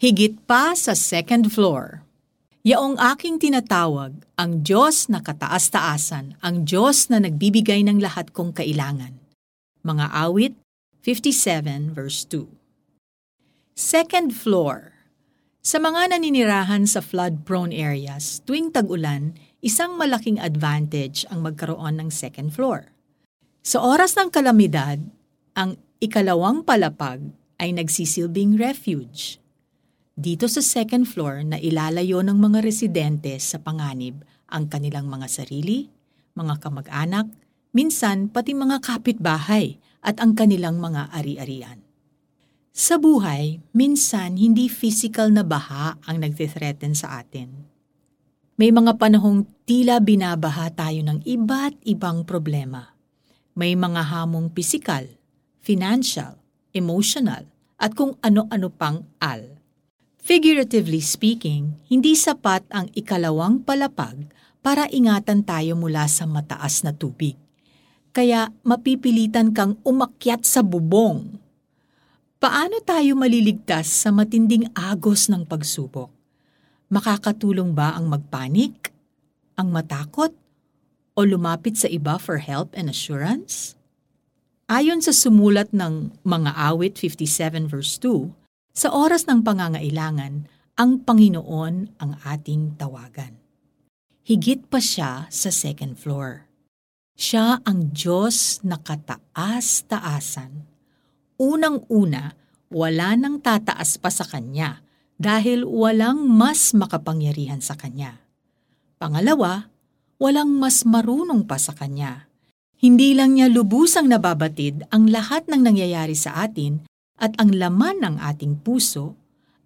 higit pa sa second floor. Yaong aking tinatawag, ang Diyos na kataas-taasan, ang Diyos na nagbibigay ng lahat kong kailangan. Mga awit, 57 verse 2. Second floor. Sa mga naninirahan sa flood-prone areas, tuwing tag-ulan, isang malaking advantage ang magkaroon ng second floor. Sa oras ng kalamidad, ang ikalawang palapag ay nagsisilbing refuge. Dito sa second floor na ilalayo ng mga residente sa panganib ang kanilang mga sarili, mga kamag-anak, minsan pati mga kapitbahay at ang kanilang mga ari-arian. Sa buhay, minsan hindi physical na baha ang nagtithreaten sa atin. May mga panahong tila binabaha tayo ng iba't ibang problema. May mga hamong pisikal, financial, emotional, at kung ano-ano pang al. Figuratively speaking, hindi sapat ang ikalawang palapag para ingatan tayo mula sa mataas na tubig. Kaya mapipilitan kang umakyat sa bubong. Paano tayo maliligtas sa matinding agos ng pagsubok? Makakatulong ba ang magpanik? Ang matakot? O lumapit sa iba for help and assurance? Ayon sa sumulat ng mga awit 57 verse 2, sa oras ng pangangailangan, ang Panginoon ang ating tawagan. Higit pa siya sa second floor. Siya ang Diyos na kataas-taasan. Unang-una, wala nang tataas pa sa Kanya dahil walang mas makapangyarihan sa Kanya. Pangalawa, walang mas marunong pa sa Kanya. Hindi lang Niya lubusang nababatid ang lahat ng nangyayari sa atin, at ang laman ng ating puso,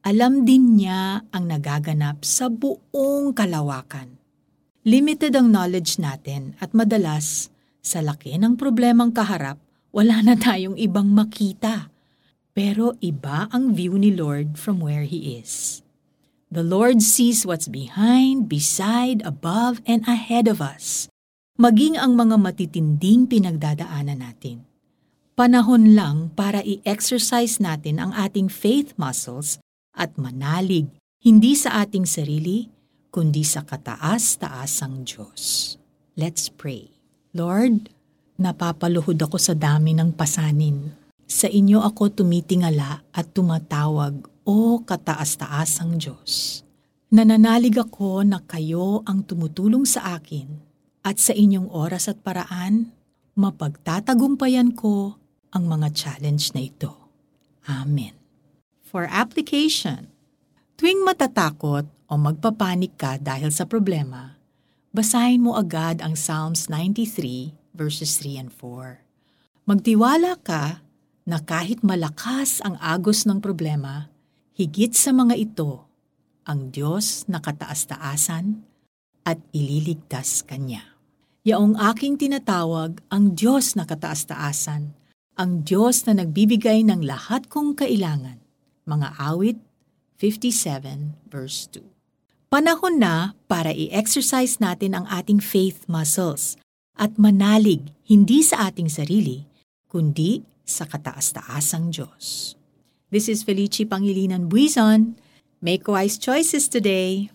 alam din Niya ang nagaganap sa buong kalawakan. Limited ang knowledge natin at madalas, sa laki ng problemang kaharap, wala na tayong ibang makita. Pero iba ang view ni Lord from where He is. The Lord sees what's behind, beside, above, and ahead of us, maging ang mga matitinding pinagdadaanan natin. Panahon lang para i-exercise natin ang ating faith muscles at manalig, hindi sa ating sarili, kundi sa kataas-taasang Diyos. Let's pray. Lord, napapaluhod ako sa dami ng pasanin. Sa inyo ako tumitingala at tumatawag, O kataas-taasang Diyos. Nananalig ako na kayo ang tumutulong sa akin at sa inyong oras at paraan, mapagtatagumpayan ko ang mga challenge na ito. Amen. For application, tuwing matatakot o magpapanik ka dahil sa problema, basahin mo agad ang Psalms 93 verses 3 and 4. Magtiwala ka na kahit malakas ang agos ng problema, higit sa mga ito, ang Diyos na kataas-taasan at ililigtas Kanya. Yaong aking tinatawag, ang Diyos na kataas-taasan, ang Diyos na nagbibigay ng lahat kong kailangan. Mga awit, 57 verse 2. Panahon na para i-exercise natin ang ating faith muscles at manalig hindi sa ating sarili, kundi sa kataas-taasang Diyos. This is Felici Pangilinan Buizon. Make wise choices today.